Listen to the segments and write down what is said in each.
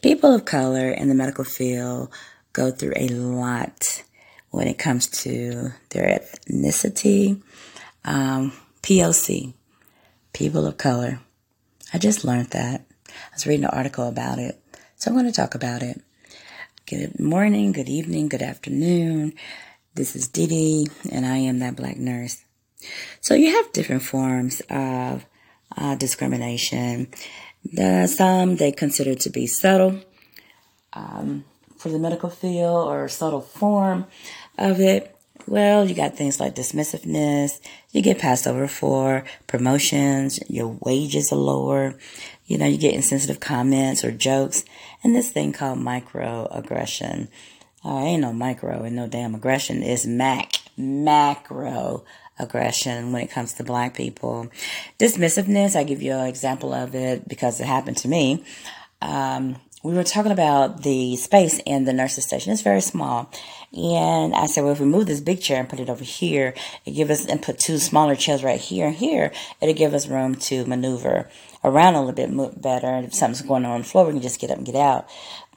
People of color in the medical field go through a lot when it comes to their ethnicity. POC, people of color. I just learned that. I was reading an article about it, so I'm going to talk about it. Good morning, good evening, good afternoon. This is Dee Dee, and I am that Black nurse. So you have different forms of discrimination. Some they consider to be subtle for the medical field, or subtle form of it. Well, you got things like dismissiveness. You get passed over for promotions. Your wages are lower. You know, you get insensitive comments or jokes. And this thing called microaggression. Oh, ain't no micro and no damn aggression. It's macro aggression when it comes to Black people. Dismissiveness, I give you an example of it because it happened to me. We were talking about the space in the nurse's station. It's very small. And I said, well, if we move this big chair and put it over here, it give us, and put two smaller chairs right here and here, it'll give us room to maneuver around a little bit better. If something's going on the floor, we can just get up and get out.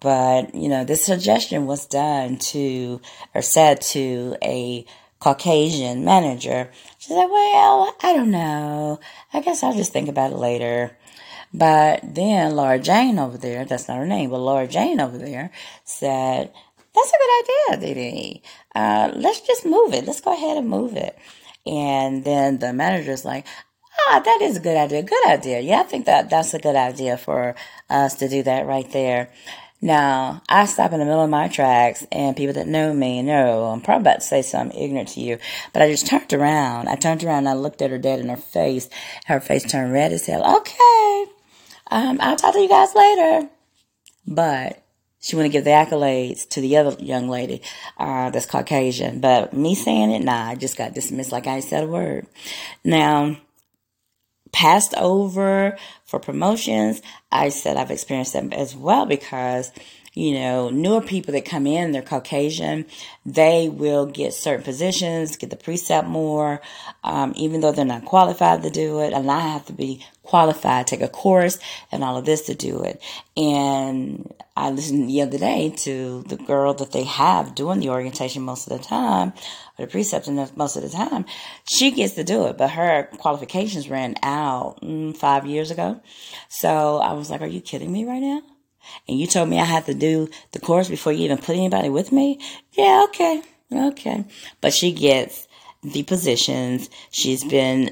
But, you know, this suggestion was done to, or said to, a Caucasian manager. She's like, well, I don't know. I guess I'll just think about it later. But then Laura Jane over there, that's not her name, but Laura Jane over there said, that's a good idea, Dee Dee. Let's just move it. Let's go ahead and move it. And then the manager's like, that is a good idea. Good idea. Yeah, I think that's a good idea for us to do that right there. Now, I stop in the middle of my tracks, and people that know me know I'm probably about to say something ignorant to you, but I just turned around. And I looked at her dead in her face. Her face turned red as hell. Okay. I'll talk to you guys later. But she wanted to give the accolades to the other young lady that's Caucasian. But me saying it, I just got dismissed like I ain't said a word. Now, passed over for promotions, I said I've experienced them as well because, you know, newer people that come in, they're Caucasian, they will get certain positions, get the precept more, even though they're not qualified to do it. And I have to be qualified, take a course and all of this to do it. And I listened the other day to the girl that they have doing the orientation most of the time, or the precepting most of the time. She gets to do it, but her qualifications ran out 5 years ago. So I was like, are you kidding me right now? And you told me I had to do the course before you even put anybody with me? Yeah, okay. But she gets the positions. She's been,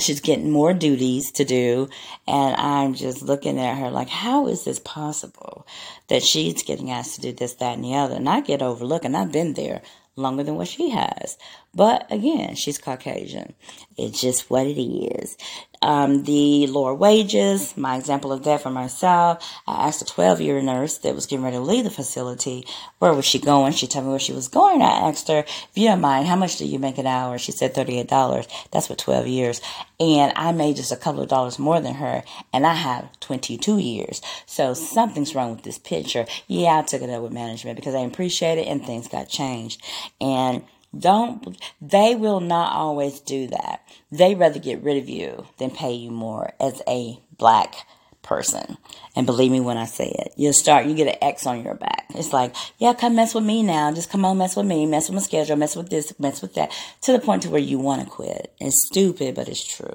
she's getting more duties to do. And I'm just looking at her like, how is this possible that she's getting asked to do this, that, and the other? And I get overlooked, and I've been there longer than what she has. But again, she's Caucasian. It's just what it is. The lower wages, my example of that for myself, I asked a 12-year nurse that was getting ready to leave the facility, where was she going? She told me where she was going. I asked her, if you don't mind, how much do you make an hour? She said $38. That's for 12 years. And I made just a couple of dollars more than her, and I have 22 years. So something's wrong with this picture. Yeah, I took it up with management because I appreciate it, and things got changed. And they will not always do that. They rather get rid of you than pay you more as a Black person. And believe me when I say it, you get an X on your back. It's like, yeah, come mess with me now. Just come on, mess with me, mess with my schedule, mess with this, mess with that, to the point to where you want to quit. It's stupid, but it's true.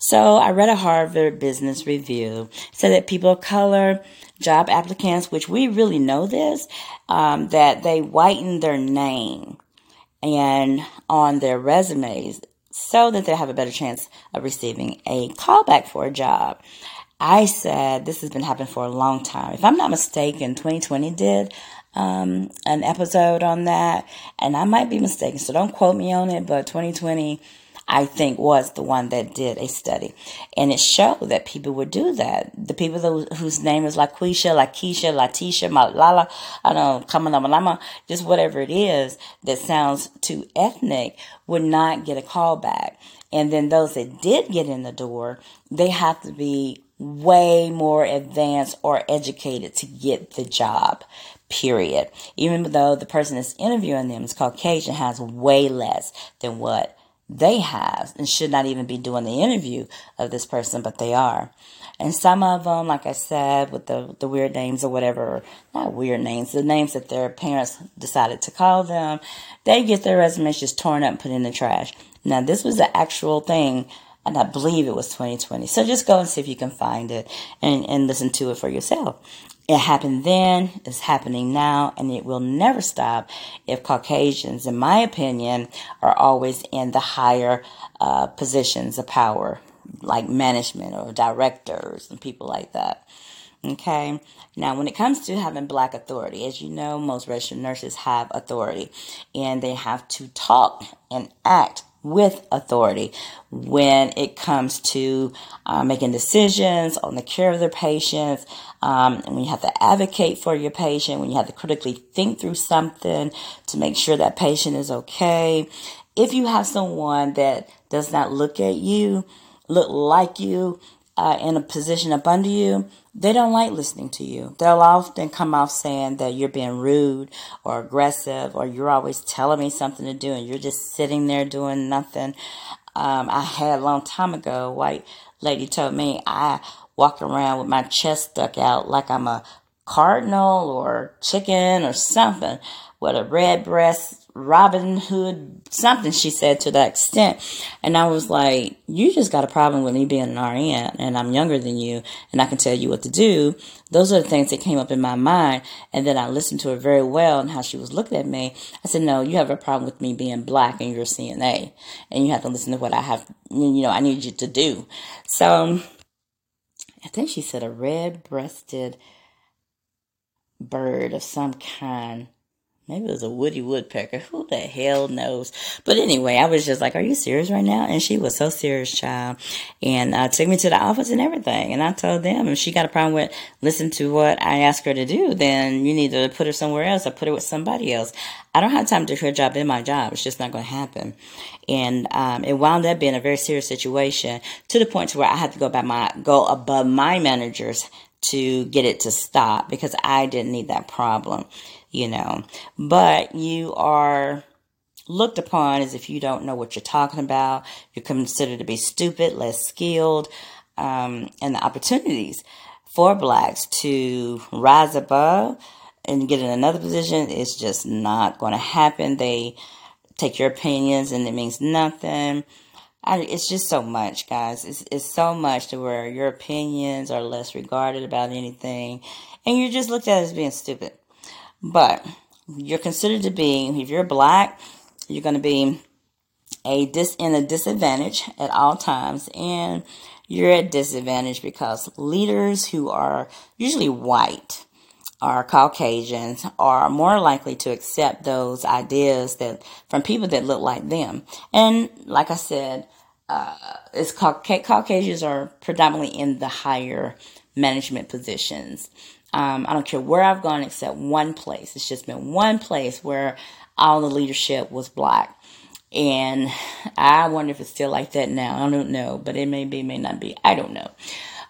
So I read a Harvard Business Review. It said that people of color, job applicants, which we really know this, that they whiten their name and on their resumes so that they have a better chance of receiving a callback for a job. I said this has been happening for a long time. If I'm not mistaken, 2020 did an episode on that, and I might be mistaken, so don't quote me on it, but 2020, I think, was the one that did a study. And it showed that people would do that. The people whose name is LaQuisha, LaKeisha, LaTisha, Malala, I don't know, Kamalamalama, just whatever it is that sounds too ethnic, would not get a call back. And then those that did get in the door, they have to be way more advanced or educated to get the job, period. Even though the person that's interviewing them is Caucasian, has way less than what they have, and should not even be doing the interview of this person, but they are. And some of them, like I said, with the weird names or whatever, not weird names, the names that their parents decided to call them, they get their resumes just torn up and put in the trash. Now, this was the actual thing, and I believe it was 2020. So just go and see if you can find it and listen to it for yourself. It happened then, it's happening now, and it will never stop if Caucasians, in my opinion, are always in the higher positions of power, like management or directors and people like that. Okay. Now, when it comes to having black authority, as you know, most registered nurses have authority, and they have to talk and act with authority when it comes to making decisions on the care of their patients, and when you have to advocate for your patient, when you have to critically think through something to make sure that patient is okay. If you have someone that does not look at you, look like you, in a position up under you, they don't like listening to you. They'll often come off saying that you're being rude or aggressive, or you're always telling me something to do and you're just sitting there doing nothing. I had a long time ago, a white lady told me I walk around with my chest stuck out like I'm a cardinal or chicken or something with a red breast, Robin Hood, something she said to that extent. And I was like, you just got a problem with me being an RN, and I'm younger than you, and I can tell you what to do. Those are the things that came up in my mind. And then I listened to her very well and how she was looking at me. I said, no, you have a problem with me being black and you're a CNA, and you have to listen to what I have, you know, I need you to do. So I think she said a red-breasted bird of some kind. Maybe it was a woody woodpecker. Who the hell knows? But anyway, I was just like, are you serious right now? And she was so serious, child. And took me to the office and everything. And I told them, if she got a problem with listen to what I asked her to do, then you need to put her somewhere else or put her with somebody else. I don't have time to do her job in my job. It's just not going to happen. And it wound up being a very serious situation, to the point to where I had to go above my managers to get it to stop, because I didn't need that problem. You know, but you are looked upon as if you don't know what you're talking about. You're considered to be stupid, less skilled, and the opportunities for blacks to rise above and get in another position is just not going to happen. They take your opinions and it means nothing. It's just so much, guys. It's so much to where your opinions are less regarded about anything, and you're just looked at as being stupid. But you're considered to be, if you're black, you're going to be in a disadvantage at all times. And you're at disadvantage because leaders who are usually white or Caucasians are more likely to accept those ideas that from people that look like them. And like I said, it's Caucasians are predominantly in the higher management positions. I don't care where I've gone except one place. It's just been one place where all the leadership was black. And I wonder if it's still like that now. I don't know, but it may be, may not be. I don't know.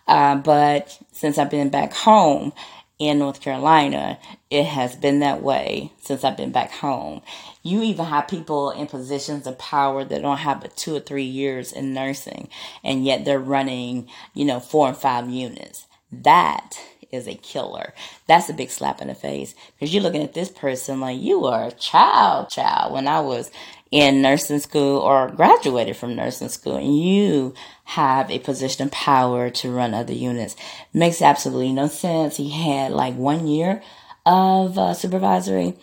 But since I've been back home in North Carolina, it has been that way since I've been back home. You even have people in positions of power that don't have but 2 or 3 years in nursing, and yet they're running, 4 and 5 units. That is a killer. That's a big slap in the face, because you're looking at this person like you are a child when I was in nursing school or graduated from nursing school, and you have a position of power to run other units. Makes absolutely no sense. He had like 1 year of supervisory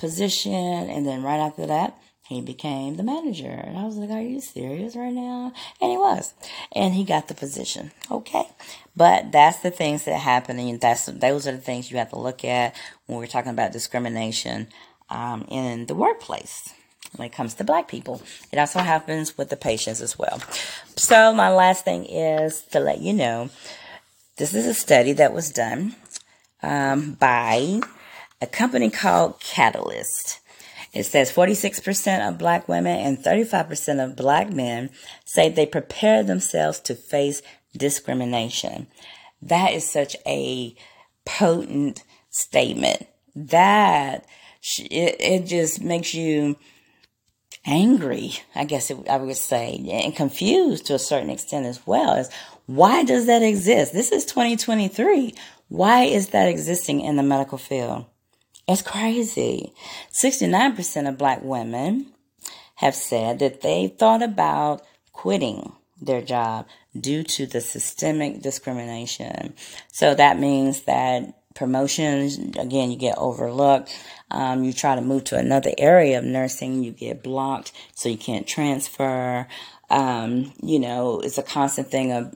position, and then right after that he became the manager. And I was like, are you serious right now? And he was. And he got the position. Okay. But that's the things that happen. And those are the things you have to look at when we're talking about discrimination in the workplace when it comes to black people. It also happens with the patients as well. So my last thing is to let you know, this is a study that was done by a company called Catalyst. It says 46% of black women and 35% of black men say they prepare themselves to face discrimination. That is such a potent statement. That it just makes you angry, I guess I would say, and confused to a certain extent as well. Is why does that exist? This is 2023. Why is that existing in the medical field? It's crazy. 69% of Black women have said that they thought about quitting their job due to the systemic discrimination. So that means that promotions, again, you get overlooked. You try to move to another area of nursing, you get blocked, so you can't transfer. It's a constant thing of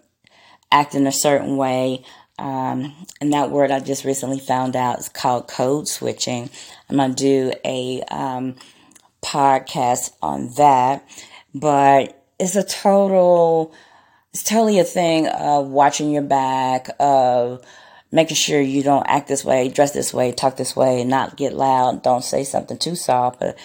acting a certain way. And that word I just recently found out is called code switching. I'm going to do a podcast on that, but it's totally a thing of watching your back, of making sure you don't act this way, dress this way, talk this way, not get loud, don't say something too soft, but,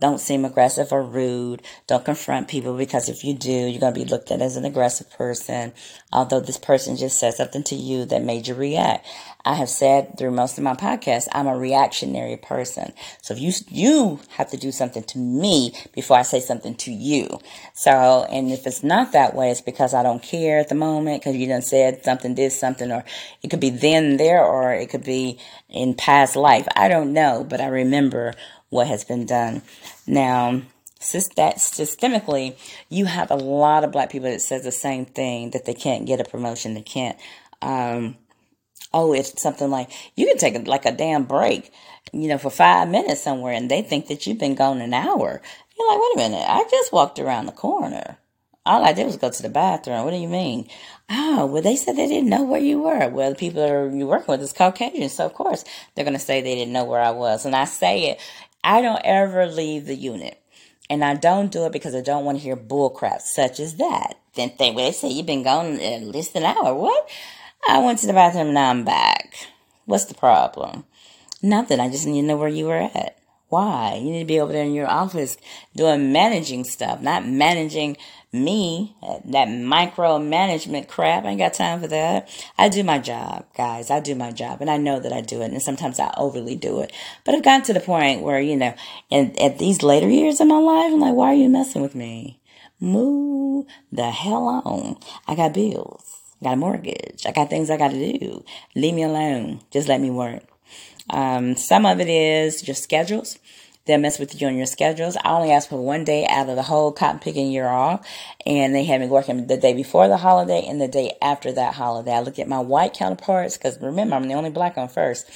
don't seem aggressive or rude, don't confront people, because if you do, you're going to be looked at as an aggressive person, although this person just said something to you that made you react. I have said through most of my podcasts, I'm a reactionary person. So if you have to do something to me before I say something to you. So, and if it's not that way, it's because I don't care at the moment, because you done said something, did something, or it could be then, there, or it could be in past life. I don't know, but I remember what has been done. Now, systemically, you have a lot of Black people that says the same thing, that they can't get a promotion. They can't, it's something like, you can take like a damn break, for 5 minutes somewhere, and they think that you've been gone an hour. You're like, wait a minute, I just walked around the corner. All I did was go to the bathroom. What do you mean? Oh, well, they said they didn't know where you were. Well, the people you're working with is Caucasian, so of course they're going to say they didn't know where I was. And I say it, I don't ever leave the unit. And I don't do it because I don't want to hear bullcrap such as that. Then they say you've been gone at least an hour. What? I went to the bathroom and now I'm back. What's the problem? Nothing. I just need to know where you were at. Why? You need to be over there in your office doing managing stuff, not managing me, that micromanagement crap. I ain't got time for that. I do my job, guys. I do my job, and I know that I do it, and sometimes I overly do it. But I've gotten to the point where, and at these later years of my life, I'm like, why are you messing with me? Move the hell on. I got bills. I got a mortgage. I got things I got to do. Leave me alone. Just let me work. Some of it is your schedules. They'll mess with you on your schedules. I only asked for one day out of the whole cotton picking year off, and they had me working the day before the holiday and the day after that holiday. I looked at my white counterparts, because remember, I'm the only Black on first.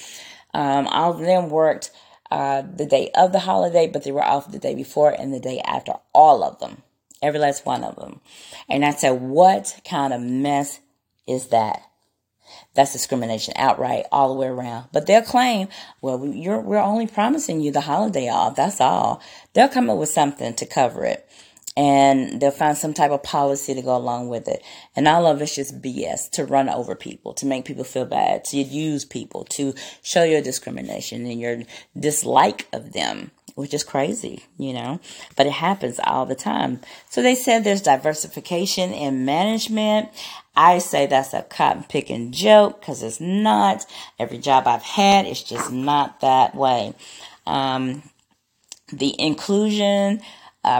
All of them worked the day of the holiday, but they were off the day before and the day after. All of them. Every last one of them. And I said, what kind of mess is that? That's discrimination outright, all the way around. But they'll claim, well, we're only promising you the holiday off. That's all. They'll come up with something to cover it. And they'll find some type of policy to go along with it. And all of it's just BS to run over people, to make people feel bad, to use people, to show your discrimination and your dislike of them, which is crazy, but it happens all the time. So they said there's diversification in management. I say that's a cotton picking joke, because it's not. Every job I've had, it's just not that way. The inclusion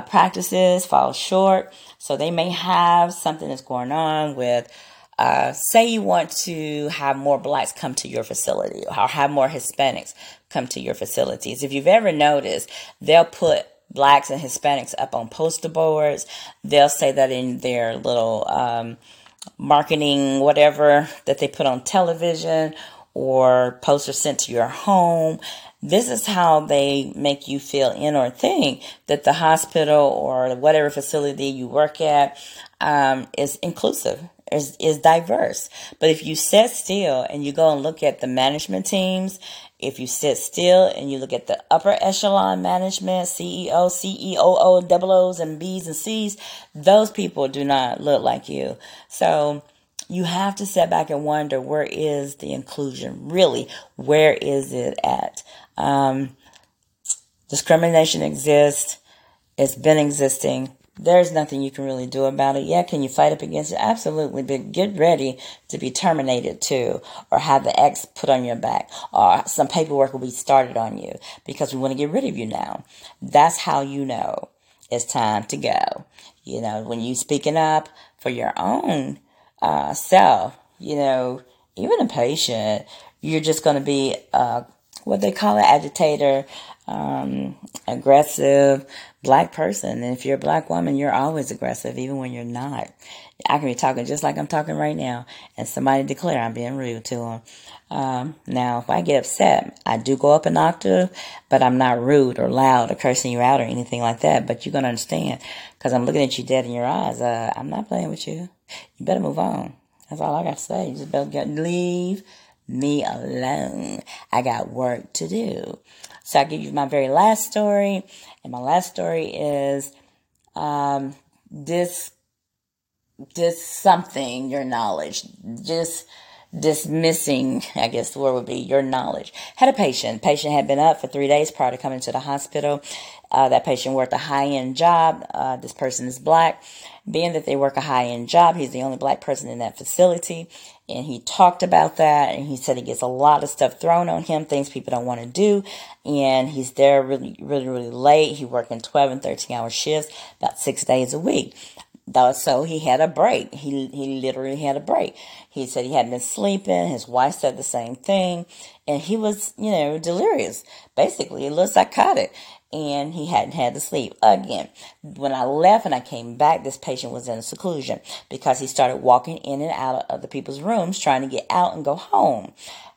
practices fall short. So they may have something that's going on with, say you want to have more Blacks come to your facility, or have more Hispanics come to your facilities. If you've ever noticed, they'll put Blacks and Hispanics up on poster boards. They'll say that in their little marketing, whatever that they put on television, or posters sent to your home. This is how they make you feel in or think that the hospital or whatever facility you work at is inclusive, is diverse. But if you sit still and you go and look at the management teams, if you sit still and you look at the upper echelon management, CEO, CEOO, double O's and B's and C's, those people do not look like you. So you have to sit back and wonder, where is the inclusion? Really, where is it at? Discrimination exists. It's been existing. There's nothing you can really do about it. Yeah, can you fight up against it? Absolutely, but get ready to be terminated too, or have the X put on your back, or some paperwork will be started on you because we want to get rid of you now. That's how you know. it's time to go. You know, when you speaking up for your own self, you know, even a patient, you're just going to be what they call an agitator, aggressive black person. And if you're a black woman, you're always aggressive, even when you're not. I can be talking just like I'm talking right now, and somebody declare I'm being rude to them. Now, if I get upset, I do go up an octave, but I'm not rude or loud or cursing you out or anything like that. But you're going to understand, because I'm looking at you dead in your eyes. I'm not playing with you. You better move on. That's all I got to say. You just better leave me alone. I got work to do. So I give you my very last story. And my last story is just something, your knowledge, just dismissing, I guess the word would be, your knowledge. Had a patient. Patient had been up for 3 days prior to coming to the hospital. That patient worked a high-end job. This person is black. Being that they work a high-end job, he's the only black person in that facility. And he talked about that. And he said he gets a lot of stuff thrown on him, things people don't want to do. And he's there really, really, really late. He worked in 12 and 13-hour shifts about 6 days a week. So he had a break. He literally had a break. He said he hadn't been sleeping. His wife said the same thing. And he was, you know, delirious, basically a little psychotic. And he hadn't had to sleep. Again, when I left and I came back, this patient was in seclusion because he started walking in and out of other people's rooms trying to get out and go home.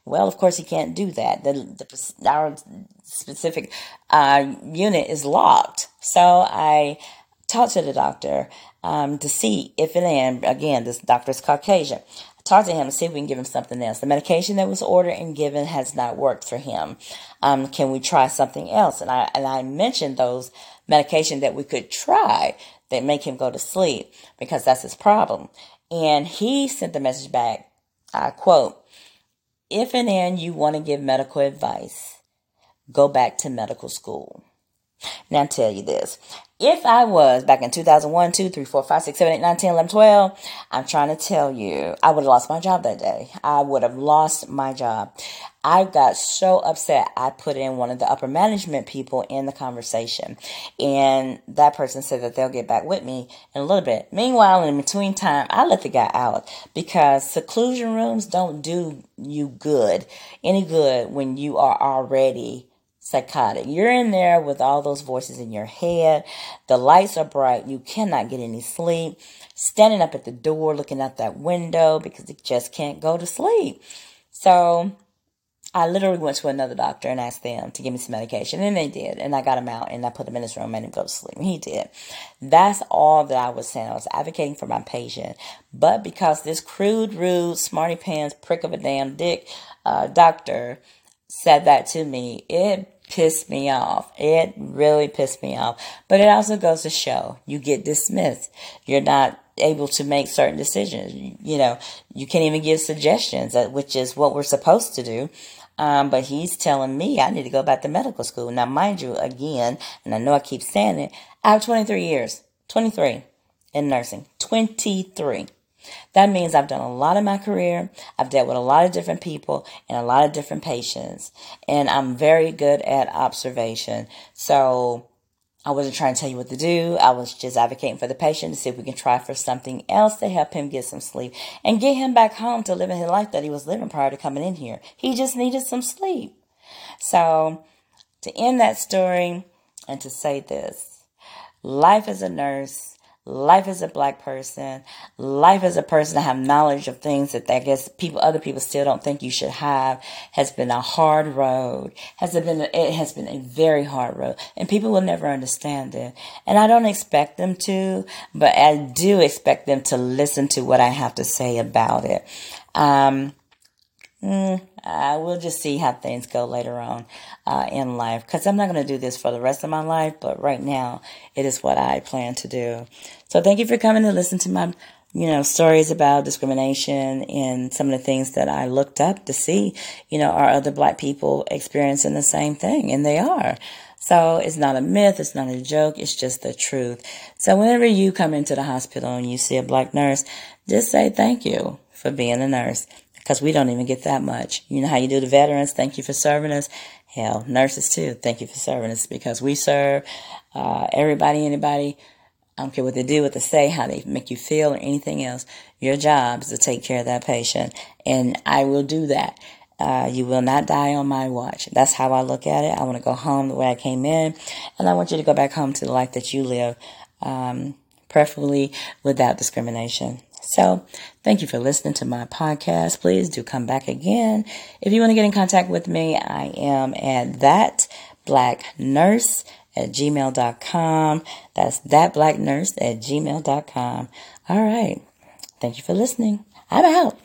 Well, of course, he can't do that. Our specific unit is locked. So I talked to the doctor to see if and again, this doctor is Caucasian. I talked to him to see if we can give him something else. The medication that was ordered and given has not worked for him. Can we try something else? And I mentioned those medications that we could try that make him go to sleep, because that's his problem. And he sent the message back, I quote, "If and when you want to give medical advice, go back to medical school." Now, I tell you this. If I was back in 2001, 2, 3, 4, 5, 6, 7, 8, 9, 10, 11, 12, I'm trying to tell you, I would have lost my job that day. I would have lost my job. I got so upset, I put in one of the upper management people in the conversation. And that person said that they'll get back with me in a little bit. Meanwhile, in between time, I let the guy out, because seclusion rooms don't do you good, any good, when you are already psychotic. You're in there with all those voices in your head. The lights are bright. You cannot get any sleep. Standing up at the door, looking out that window, because it just can't go to sleep. So I literally went to another doctor and asked them to give me some medication. And they did. And I got him out and I put him in his room and made him go to sleep. And he did. That's all that I was saying. I was advocating for my patient. But because this crude, rude, smarty pants, prick of a damn dick doctor said that to me, it pissed me off. It really pissed me off. But it also goes to show, you get dismissed. You're not able to make certain decisions. You know, you can't even give suggestions, which is what we're supposed to do. But he's telling me I need to go back to medical school. Now, mind you, again, and I know I keep saying it, I have 23 years, 23 in nursing, 23. That means I've done a lot in my career. I've dealt with a lot of different people and a lot of different patients. And I'm very good at observation. So I wasn't trying to tell you what to do. I was just advocating for the patient to see if we can try for something else to help him get some sleep and get him back home to living his life that he was living prior to coming in here. He just needed some sleep. So to end that story and to say this, life as a nurse, life as a black person, life as a person to have knowledge of things that I guess other people still don't think you should have, has been a hard road. It has been a very hard road, and people will never understand it. And I don't expect them to, but I do expect them to listen to what I have to say about it. I will just see how things go later on in life, because I'm not going to do this for the rest of my life, but right now it is what I plan to do. So thank you for coming to listen to my, stories about discrimination and some of the things that I looked up to see, are other black people experiencing the same thing? And they are. So it's not a myth. It's not a joke. It's just the truth. So whenever you come into the hospital and you see a black nurse, just say thank you for being a nurse. because we don't even get that much. You know how you do the veterans? Thank you for serving us. Hell, nurses too. Thank you for serving us, because we serve everybody, anybody. I don't care what they do, what they say, how they make you feel or anything else. Your job is to take care of that patient. And I will do that. You will not die on my watch. That's how I look at it. I want to go home the way I came in. And I want you to go back home to the life that you live, preferably without discrimination. So thank you for listening to my podcast. Please do come back again. If you want to get in contact with me, I am at thatblacknurse@gmail.com. That's thatblacknurse@gmail.com. All right. Thank you for listening. I'm out.